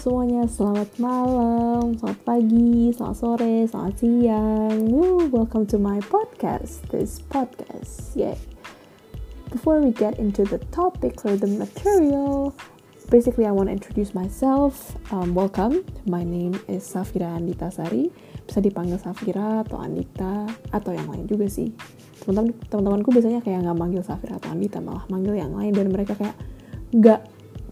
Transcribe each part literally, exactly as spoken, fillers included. semuanya, selamat malam, selamat pagi, selamat sore, selamat siang. Woo, welcome to my podcast, this podcast, yay. Before we get into the topics or the material, basically I want to introduce myself. Um, welcome, my name is Safira Anita Sari. Bisa dipanggil Safira atau Anita atau yang lain juga sih. Teman-teman, teman-temanku biasanya kayak nggak manggil Safira atau Anita, malah manggil yang lain, dan mereka kayak nggak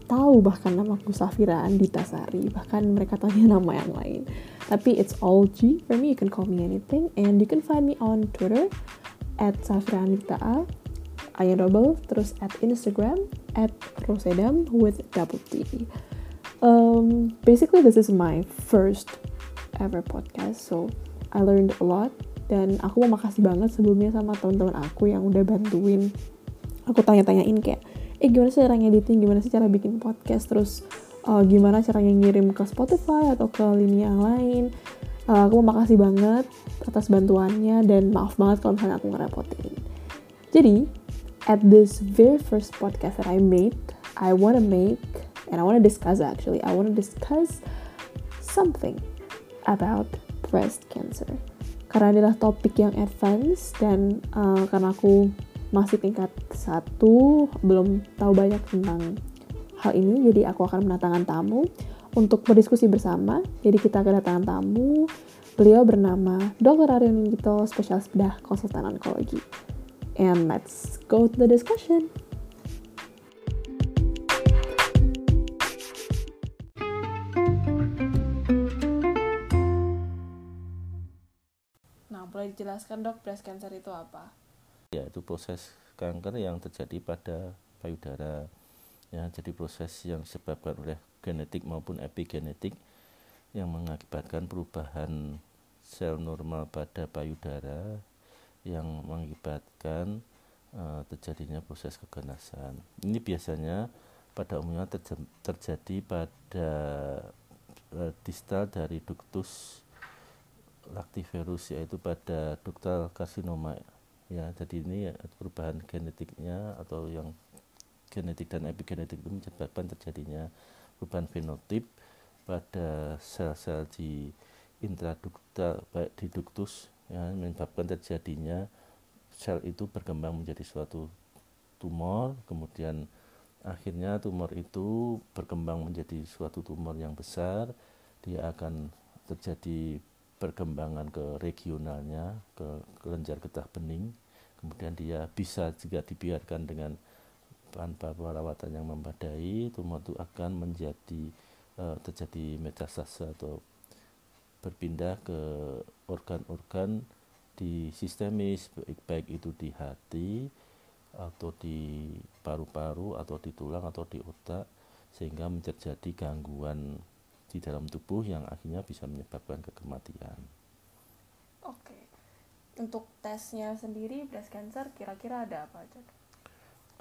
tahu bahkan namaku Safira Anita Sari, bahkan mereka tanya nama yang lain. Tapi it's all G for me, you can call me anything, and you can find me on Twitter at Safira Anita A, Ayandobel, terus at Instagram at rosedam with double T. Um, basically this is my first ever podcast, so I learned a lot, dan aku mau makasih banget sebelumnya sama teman-teman aku yang udah bantuin aku tanya-tanyain kayak, eh gimana sih cara ngediting, gimana sih cara bikin podcast, terus uh, gimana caranya ngirim ke Spotify atau ke lini yang lain. Uh, aku makasih banget atas bantuannya, dan maaf banget kalau misalnya aku ngerepotin. Jadi, at this very first podcast that I made, I wanna make, and I wanna discuss actually, I wanna discuss something about breast cancer. Karena adalah topik yang advance, dan uh, karena aku masih tingkat satu, belum tahu banyak tentang hal ini, jadi aku akan mendatangkan tamu untuk berdiskusi bersama. Jadi kita kedatangan tamu, beliau bernama dokter Aryon Indito, spesialis bedah konsultan onkologi. And let's go to the discussion. Nah, boleh dijelaskan dok, breast cancer itu apa? Ya, itu proses kanker yang terjadi pada payudara. Ya, jadi proses yang disebabkan oleh genetik maupun epigenetik yang mengakibatkan perubahan sel normal pada payudara yang mengakibatkan uh, terjadinya proses keganasan. Ini biasanya pada umumnya terje- terjadi pada uh, distal dari ductus lactiferus, yaitu pada ductal karsinoma. Ya, jadi ini perubahan genetiknya atau yang genetik dan epigenetik itu menyebabkan terjadinya perubahan fenotip pada sel-sel di intraduktal, baik di duktus, ya, menyebabkan terjadinya sel itu berkembang menjadi suatu tumor, kemudian akhirnya tumor itu berkembang menjadi suatu tumor yang besar, dia akan terjadi perkembangan ke regionalnya, ke, ke kelenjar getah bening, kemudian dia bisa jika dibiarkan dengan tanpa perawatan yang memadai, tumor itu akan menjadi uh, terjadi metastase atau berpindah ke organ-organ di sistemis, baik, baik itu di hati atau di paru-paru atau di tulang atau di otak, sehingga terjadi gangguan di dalam tubuh yang akhirnya bisa menyebabkan kematian. Oke, untuk tesnya sendiri breast cancer kira-kira ada apa aja?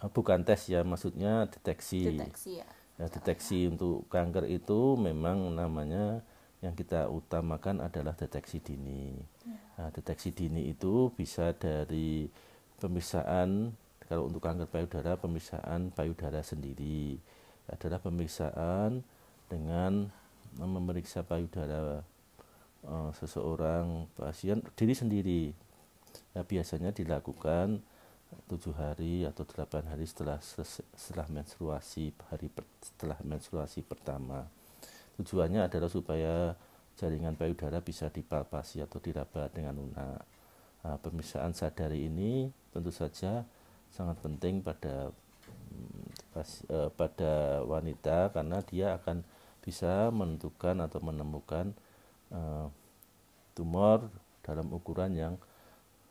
Bukan tes ya, maksudnya deteksi. Deteksi ya. Ya, deteksi oh, ya. Untuk kanker itu memang namanya yang kita utamakan adalah deteksi dini. Ya. Nah, deteksi dini itu bisa dari pemeriksaan, kalau untuk kanker payudara pemeriksaan payudara sendiri adalah pemeriksaan dengan memeriksa payudara uh, seseorang pasien diri sendiri. Ya, biasanya dilakukan tujuh hari atau delapan hari setelah setelah menstruasi, hari per, setelah menstruasi pertama. Tujuannya adalah supaya jaringan payudara bisa dipalpasi atau diraba dengan lunak. Nah, pemeriksaan sadari ini tentu saja sangat penting pada uh, pada wanita, karena dia akan bisa menentukan atau menemukan uh, tumor dalam ukuran yang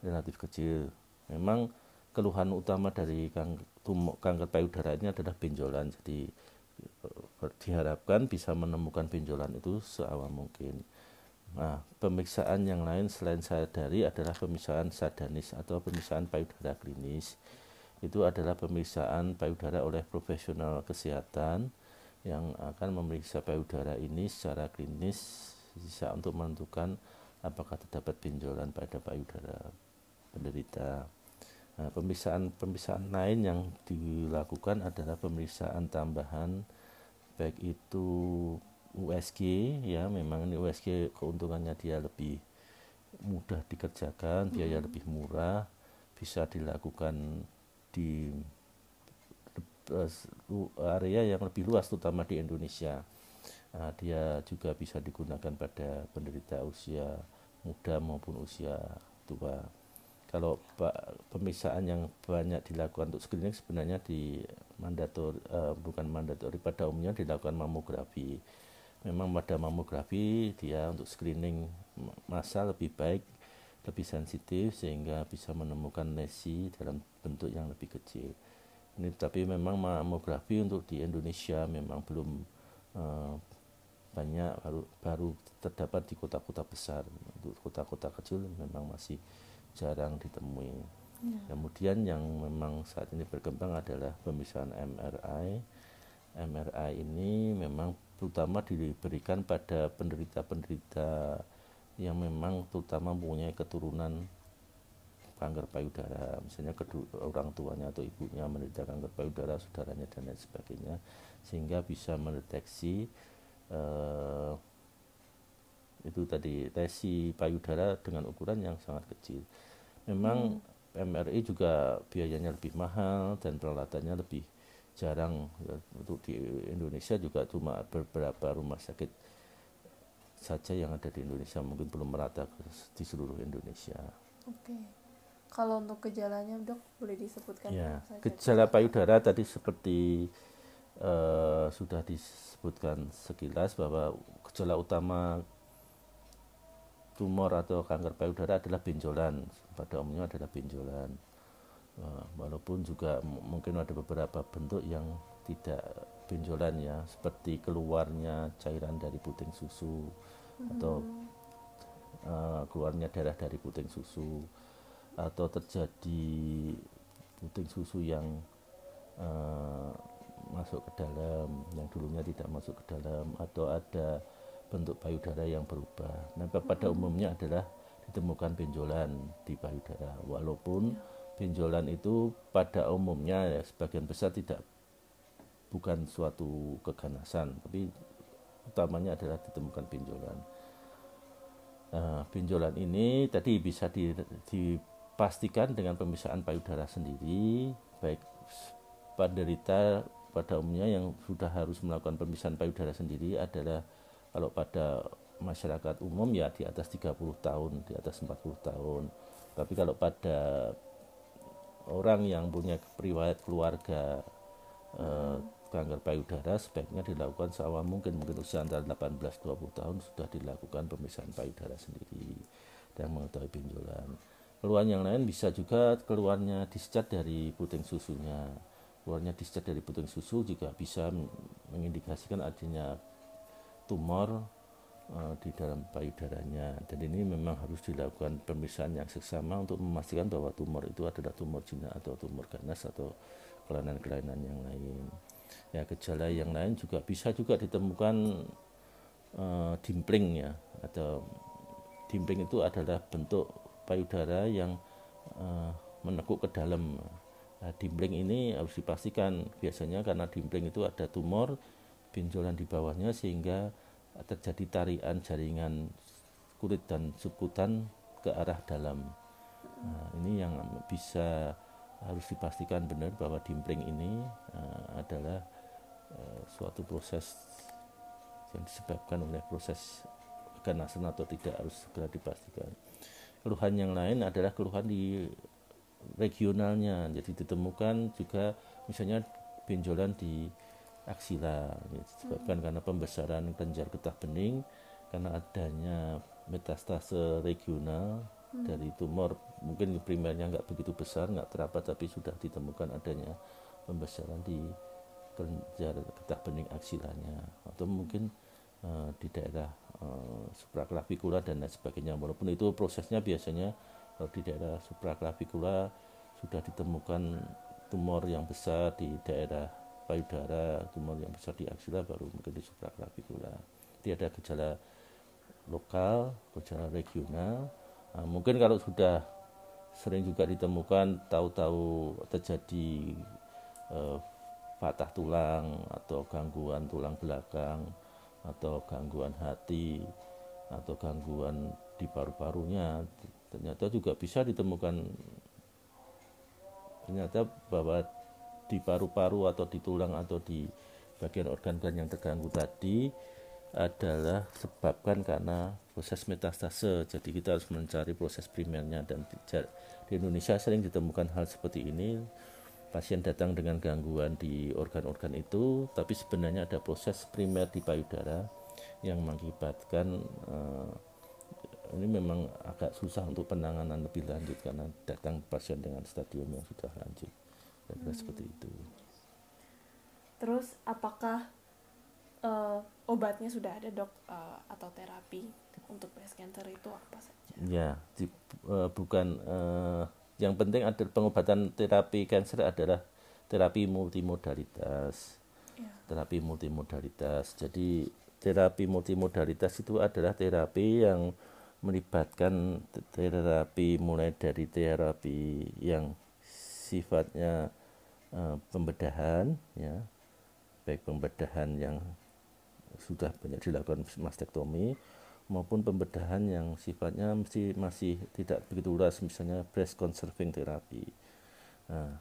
relatif kecil. Memang keluhan utama dari kanker, tumor, kanker payudara ini adalah benjolan. Jadi uh, diharapkan bisa menemukan benjolan itu seawal mungkin. Nah, pemeriksaan yang lain selain sadari adalah pemeriksaan sadanis atau pemeriksaan payudara klinis. Itu adalah pemeriksaan payudara oleh profesional kesehatan yang akan memeriksa payudara ini secara klinis bisa untuk menentukan apakah terdapat benjolan pada payudara penderita. Nah, pemeriksaan-pemeriksaan lain yang dilakukan adalah pemeriksaan tambahan, baik itu U S G ya, memang ini U S G keuntungannya dia lebih mudah dikerjakan, biaya lebih murah, bisa dilakukan di area yang lebih luas terutama di Indonesia. Nah, dia juga bisa digunakan pada penderita usia muda maupun usia tua. Kalau pemeriksaan yang banyak dilakukan untuk screening sebenarnya di mandatori uh, bukan mandatori pada umumnya dilakukan mamografi. Memang pada mamografi dia untuk screening massal lebih baik, lebih sensitif sehingga bisa menemukan lesi dalam bentuk yang lebih kecil. Ini tapi memang mamografi untuk di Indonesia memang belum uh, banyak, baru baru terdapat di kota-kota besar. Untuk kota-kota kecil memang masih jarang ditemui. Ya. Kemudian yang memang saat ini berkembang adalah pemeriksaan M R I. M R I ini memang terutama diberikan pada penderita-penderita yang memang terutama mempunyai keturunan kanker payudara, misalnya kedua orang tuanya atau ibunya menderita kanker payudara, saudaranya dan lain sebagainya, sehingga bisa mendeteksi uh, itu tadi lesi payudara dengan ukuran yang sangat kecil. Memang hmm. M R I juga biayanya lebih mahal dan peralatannya lebih jarang. Untuk di Indonesia juga cuma beberapa rumah sakit saja yang ada di Indonesia, mungkin belum merata di seluruh Indonesia. Oke. Kalau untuk gejalanya dok boleh disebutkan? Ya, gejala payudara tadi seperti uh, sudah disebutkan sekilas bahwa gejala utama tumor atau kanker payudara adalah benjolan, pada umumnya adalah benjolan, walaupun juga mungkin ada beberapa bentuk yang tidak benjolan ya, seperti keluarnya cairan dari puting susu hmm. atau uh, keluarnya darah dari puting susu, atau terjadi puting susu yang uh, masuk ke dalam, yang dulunya tidak masuk ke dalam, atau ada bentuk payudara yang berubah. Nah, pada umumnya adalah ditemukan benjolan di payudara, walaupun benjolan itu pada umumnya ya, sebagian besar tidak bukan suatu keganasan, tapi utamanya adalah ditemukan benjolan. Nah, benjolan ini tadi bisa dipastikan dengan pemeriksaan payudara sendiri, baik penderita pada umumnya yang sudah harus melakukan pemeriksaan payudara sendiri adalah kalau pada masyarakat umum ya di atas tiga puluh tahun, di atas empat puluh tahun. Tapi kalau pada orang yang punya riwayat keluarga eh, kanker payudara sebaiknya dilakukan seawal mungkin, mungkin usia antara delapan belas sampai dua puluh tahun sudah dilakukan pemeriksaan payudara sendiri dan mengetahui benjolan. Keluhan yang lain bisa juga keluarnya discat dari puting susunya. Keluarnya discat dari puting susu juga bisa mengindikasikan adanya tumor uh, di dalam payudaranya, dan ini memang harus dilakukan pemeriksaan yang seksama untuk memastikan bahwa tumor itu adalah tumor jinak atau tumor ganas atau kelainan-kelainan yang lain. Ya, gejala yang lain juga bisa juga ditemukan uh, dimpling ya, atau dimpling itu adalah bentuk payudara yang uh, menekuk ke dalam. Nah, dimpling ini harus dipastikan biasanya karena dimpling itu ada tumor benjolan di bawahnya sehingga terjadi tarian jaringan kulit dan subkutan ke arah dalam. Nah, ini yang bisa harus dipastikan benar bahwa dimpling ini uh, adalah uh, suatu proses yang disebabkan oleh proses keganasan atau tidak, harus segera dipastikan. Keluhan yang lain adalah keluhan di regionalnya, jadi ditemukan juga misalnya benjolan di aksila disebabkan hmm. karena pembesaran kelenjar getah bening karena adanya metastase regional hmm. dari tumor, mungkin primernya nggak begitu besar, nggak terapat, tapi sudah ditemukan adanya pembesaran di kelenjar getah bening aksilanya, atau mungkin uh, di daerah uh, supraklavicula dan lain sebagainya, walaupun itu prosesnya biasanya kalau di daerah supraklavicula sudah ditemukan tumor yang besar di daerah payudara, tumor yang besar di aksila baru mungkin di supraklavicula. Jadi ada gejala lokal, gejala regional. Nah, mungkin kalau sudah sering juga ditemukan, tahu-tahu terjadi eh, patah tulang atau gangguan tulang belakang atau gangguan hati atau gangguan di paru-parunya, ternyata juga bisa ditemukan, ternyata bahwa di paru-paru atau di tulang atau di bagian organ-organ yang terganggu tadi adalah sebabkan karena proses metastase. Jadi kita harus mencari proses primernya, dan di Indonesia sering ditemukan hal seperti ini. Pasien datang dengan gangguan di organ-organ itu, tapi sebenarnya ada proses primer di payudara yang mengakibatkan uh, ini memang agak susah untuk penanganan lebih lanjut karena datang pasien dengan stadium yang sudah lanjut. Kira-kira hmm. seperti itu. Terus apakah uh, obatnya sudah ada, dok, uh, atau terapi untuk breast cancer itu apa saja? Ya, di, uh, bukan. Uh, Yang penting ada pengobatan terapi kanker adalah terapi multimodalitas. Ya. Terapi multimodalitas. Jadi terapi multimodalitas itu adalah terapi yang melibatkan terapi mulai dari terapi yang sifatnya uh, pembedahan, ya, baik pembedahan yang sudah banyak dilakukan mastektomi, maupun pembedahan yang sifatnya masih, masih tidak begitu luas, misalnya breast conserving therapy. Nah,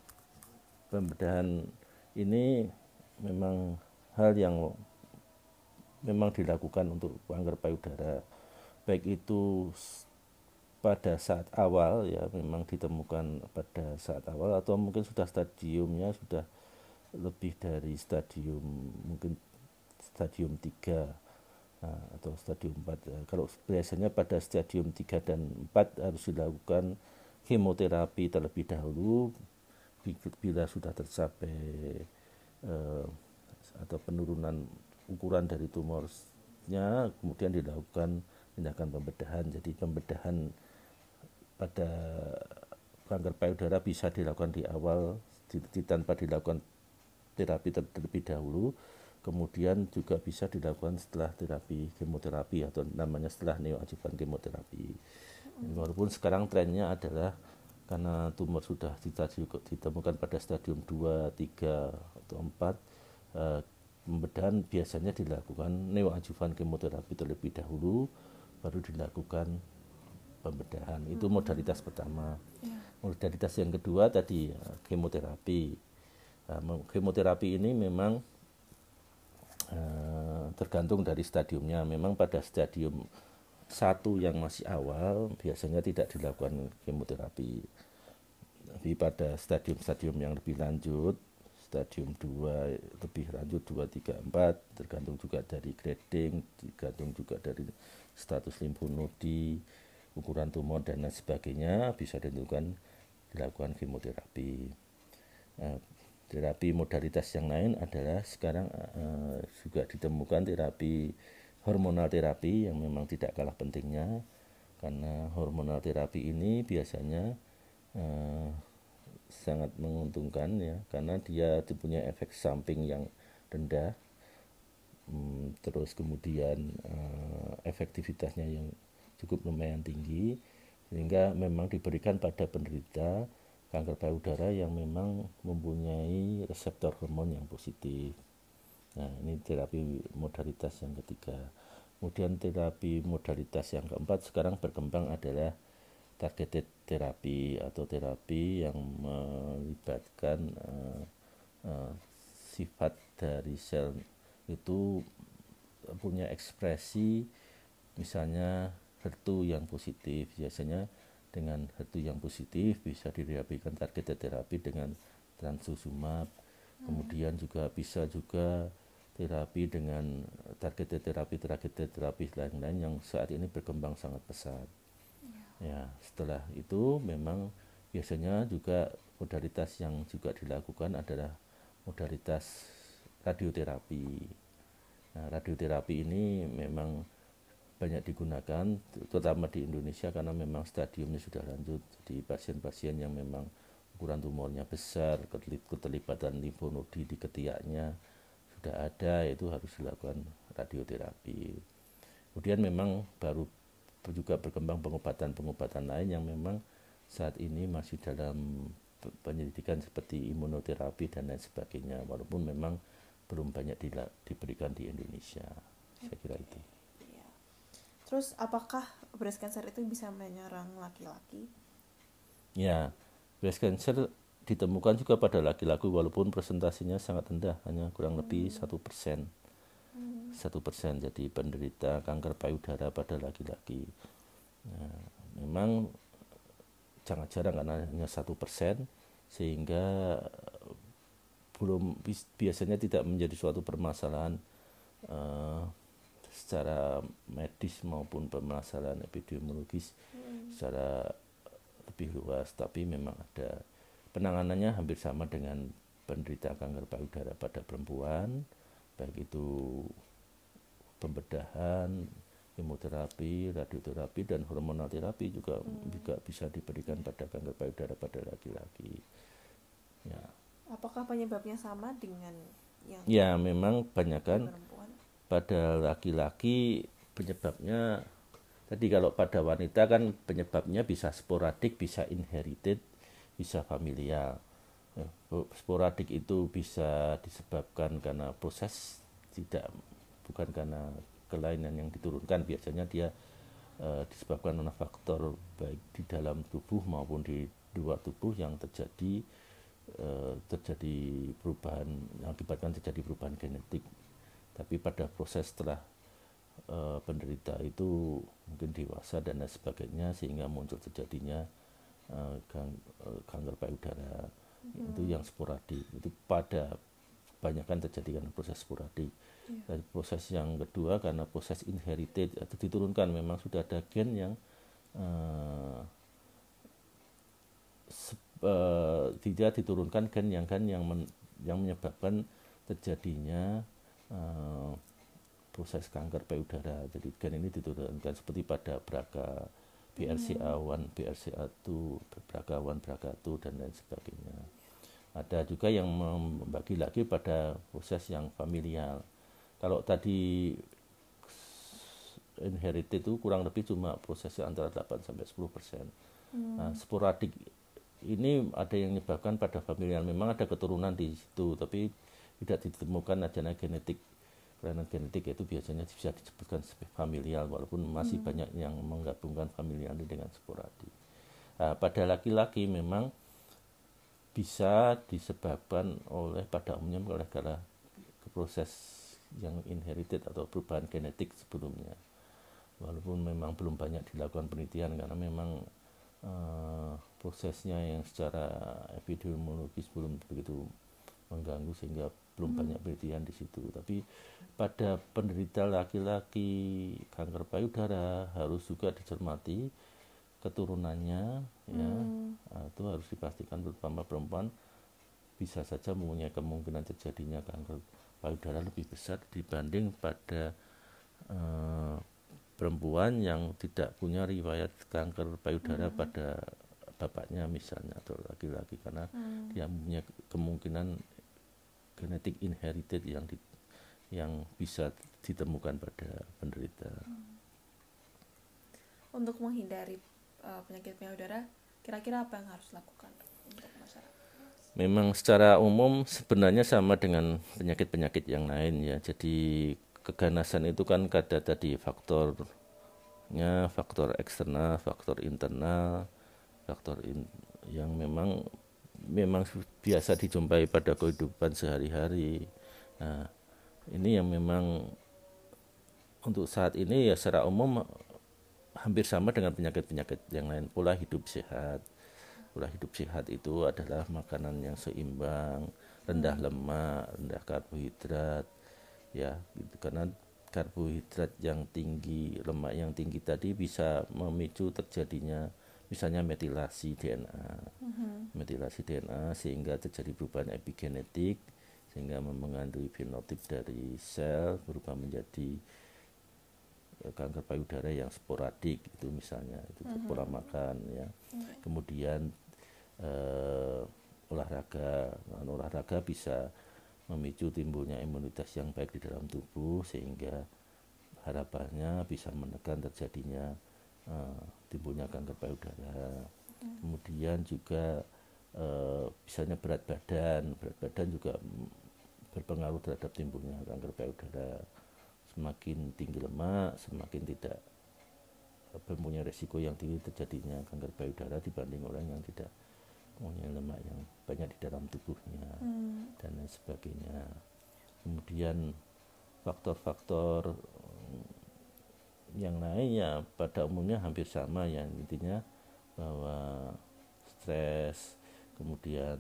pembedahan ini memang hal yang memang dilakukan untuk kanker payudara, baik itu pada saat awal, ya, memang ditemukan pada saat awal, atau mungkin sudah stadiumnya sudah lebih dari stadium, mungkin stadium tiga atau stadium empat. Kalau biasanya pada stadium tiga dan empat harus dilakukan kemoterapi terlebih dahulu. Bila sudah tercapai eh, atau penurunan ukuran dari tumornya, kemudian dilakukan tindakan pembedahan. Jadi pembedahan pada kanker payudara bisa dilakukan di awal di, di, tanpa dilakukan terapi ter, terlebih dahulu. Kemudian juga bisa dilakukan setelah terapi kemoterapi atau namanya setelah neoadjuvan kemoterapi. Walaupun sekarang trennya adalah karena tumor sudah ditemukan pada stadium dua, tiga, atau empat, eh, pembedahan biasanya dilakukan neoadjuvan kemoterapi terlebih dahulu, baru dilakukan pembedahan. Itu modalitas pertama. Modalitas yang kedua tadi kemoterapi. Nah, kemoterapi ini memang Uh, tergantung dari stadiumnya. Memang pada stadium satu yang masih awal biasanya tidak dilakukan kemoterapi, tapi pada stadium-stadium yang lebih lanjut, stadium dua lebih lanjut, dua, tiga, empat, tergantung juga dari grading, tergantung juga dari status limfonodi, ukuran tumor dan lain sebagainya, bisa ditentukan dilakukan kemoterapi. uh, Terapi modalitas yang lain adalah sekarang uh, juga ditemukan terapi hormonal terapi yang memang tidak kalah pentingnya, karena hormonal terapi ini biasanya uh, sangat menguntungkan, ya, karena dia mempunyai efek samping yang rendah, um, terus kemudian uh, efektivitasnya yang cukup lumayan tinggi, sehingga memang diberikan pada penderita kanker payudara yang memang mempunyai reseptor hormon yang positif. Nah, ini terapi modalitas yang ketiga. Kemudian terapi modalitas yang keempat sekarang berkembang adalah targeted terapi atau terapi yang melibatkan uh, uh, sifat dari sel itu punya ekspresi, misalnya H E R dua yang positif. Biasanya dengan H E R dua yang positif bisa dirapikan targeted terapi dengan trastuzumab. Kemudian juga bisa juga terapi dengan targeted terapi targeted terapi lain-lain yang saat ini berkembang sangat pesat. Ya, setelah itu memang biasanya juga modalitas yang juga dilakukan adalah modalitas radioterapi. Nah, radioterapi ini memang banyak digunakan, terutama di Indonesia, karena memang stadiumnya sudah lanjut. Jadi pasien-pasien yang memang ukuran tumornya besar, keterlibatan limfonodi di ketiaknya sudah ada, itu harus dilakukan radioterapi. Kemudian memang baru juga berkembang pengobatan-pengobatan lain yang memang saat ini masih dalam penyelidikan, seperti imunoterapi dan lain sebagainya, walaupun memang belum banyak diberikan di Indonesia. Saya kira itu. Ya. Terus apakah breast cancer itu bisa menyerang laki-laki? Ya, breast cancer ditemukan juga pada laki-laki walaupun presentasinya sangat rendah, hanya kurang lebih hmm. satu persen. Hmm. satu persen jadi penderita kanker payudara pada laki-laki. Nah, memang sangat jarang karena hanya satu persen sehingga belum biasanya tidak menjadi suatu permasalahan uh, secara medis maupun permasalahan epidemiologis hmm. secara lebih luas, tapi memang ada penanganannya hampir sama dengan penderita kanker payudara pada perempuan, baik itu pembedahan, kemoterapi, radioterapi dan hormonal terapi juga hmm. juga bisa diberikan pada kanker payudara pada laki-laki. Ya. Apakah penyebabnya sama dengan yang ya memang banyakkan pada laki-laki penyebabnya tadi, kalau pada wanita kan penyebabnya bisa sporadik, bisa inherited, bisa familial. Sporadik itu bisa disebabkan karena proses, tidak bukan karena kelainan yang diturunkan, biasanya dia e, disebabkan oleh faktor baik di dalam tubuh maupun di luar tubuh yang terjadi e, terjadi perubahan yang akibatkan terjadi perubahan genetik. Tapi pada proses setelah e, penderita itu mungkin dewasa dan lain sebagainya sehingga muncul terjadinya e, gang, e, kanker payudara. Hmm. Itu yang sporadik, itu pada kebanyakan terjadi karena proses sporadik. Dan proses yang kedua karena proses inherited atau diturunkan, memang sudah ada gen yang uh, se- uh, tidak diturunkan gen yang kan yang men- yang menyebabkan terjadinya uh, proses kanker payudara. Jadi gen ini diturunkan seperti pada B R C A, B R C A one, B R C A two, B R C A one, B R C A two dan lain sebagainya. Ada juga yang membagi lagi pada proses yang familial. Kalau tadi inherited itu kurang lebih cuma prosesnya antara delapan sampai sepuluh persen. Hmm. Nah, sporadik ini ada yang menyebabkan pada familial, memang ada keturunan di situ, tapi tidak ditemukan adanya genetik. Karena genetik itu biasanya bisa disebutkan familial, walaupun masih hmm. banyak yang menggabungkan familial dengan sporadik. Nah, pada laki-laki memang bisa disebabkan oleh pada umumnya oleh karena proses yang inherited atau perubahan genetik sebelumnya, walaupun memang belum banyak dilakukan penelitian karena memang uh, prosesnya yang secara epidemiologis belum begitu mengganggu sehingga belum hmm. banyak penelitian di situ. Tapi pada penderita laki-laki kanker payudara harus juga dicermati keturunannya, ya, hmm. itu harus dipastikan, terutama perempuan bisa saja mempunyai kemungkinan terjadinya kanker payudara lebih besar dibanding pada uh, perempuan yang tidak punya riwayat kanker payudara hmm. pada bapaknya misalnya atau laki-laki, karena hmm. dia mempunyai kemungkinan genetik inherited yang di, yang bisa ditemukan pada penderita. Hmm. Untuk menghindari penyakit payudara, kira-kira apa yang harus dilakukan untuk masyarakat? Memang secara umum sebenarnya sama dengan penyakit-penyakit yang lain ya. Jadi keganasan itu kan ada tadi faktornya, faktor eksternal, faktor internal, faktor in- yang memang memang biasa dijumpai pada kehidupan sehari-hari. Nah, ini yang memang untuk saat ini ya secara umum hampir sama dengan penyakit-penyakit yang lain. Pola hidup sehat. Pola hidup sehat itu adalah makanan yang seimbang, rendah lemak, rendah karbohidrat, ya, gitu. Karena karbohidrat yang tinggi, lemak yang tinggi tadi bisa memicu terjadinya misalnya metilasi D N A. Uh-huh. Metilasi D N A sehingga terjadi perubahan epigenetik sehingga mengandung fenotip dari sel berubah menjadi kanker payudara yang sporadik itu misalnya, itu mm-hmm. pola makan ya. Mm-hmm. Kemudian eh, olahraga, nah, olahraga bisa memicu timbulnya imunitas yang baik di dalam tubuh sehingga harapannya bisa menekan terjadinya eh, timbulnya kanker payudara. Mm-hmm. Kemudian juga eh, misalnya berat badan, berat badan juga berpengaruh terhadap timbulnya kanker payudara. semakin tinggi lemak, semakin tidak mempunyai resiko yang tinggi terjadinya kanker payudara dibanding orang yang tidak mempunyai lemak yang banyak di dalam tubuhnya hmm. dan lain sebagainya. Kemudian faktor-faktor yang lainnya pada umumnya hampir sama ya, intinya bahwa stres, kemudian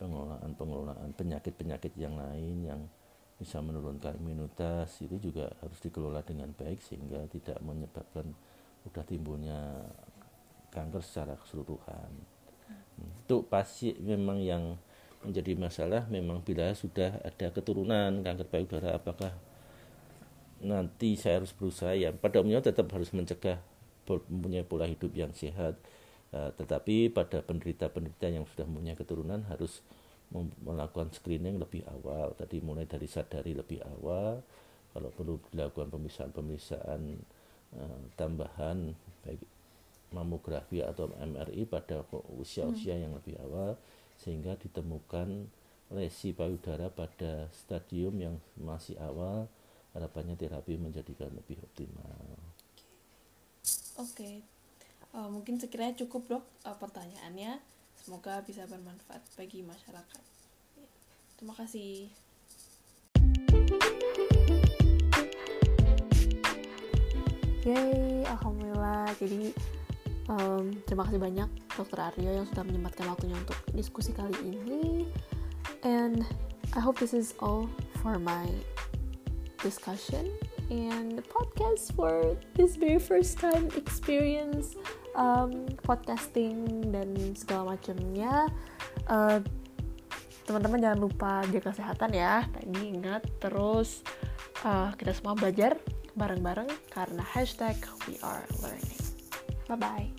pengelolaan-pengelolaan penyakit-penyakit yang lain yang bisa menurunkan imunitas itu juga harus dikelola dengan baik sehingga tidak menyebabkan udah timbulnya kanker secara keseluruhan. Untuk pasien memang yang menjadi masalah memang bila sudah ada keturunan kanker payudara, apakah nanti saya harus berusaha ya, pada umumnya tetap harus mencegah, mempunyai pola hidup yang sehat. Uh, tetapi pada penderita-penderita yang sudah mempunyai keturunan harus mem- melakukan screening lebih awal. Tadi mulai dari sadari lebih awal, kalau perlu dilakukan pemeriksaan-pemeriksaan uh, tambahan baik mamografi atau M R I pada usia-usia hmm. yang lebih awal sehingga ditemukan lesi payudara pada stadium yang masih awal. Harapannya terapi menjadikan lebih optimal. Oke. Okay. Uh, mungkin sekiranya cukup dok uh, pertanyaannya, semoga bisa bermanfaat bagi masyarakat. Terima kasih. Yeay, alhamdulillah. Jadi um, terima kasih banyak dokter Aryo yang sudah menyempatkan waktunya untuk diskusi kali ini. And I hope this is all for my discussion and the podcast for this very first time experience um, podcasting dan segala macamnya. Uh, teman-teman jangan lupa jaga kesehatan ya, tadi ingat, terus uh, kita semua belajar bareng-bareng karena hashtag we are learning. Bye-bye.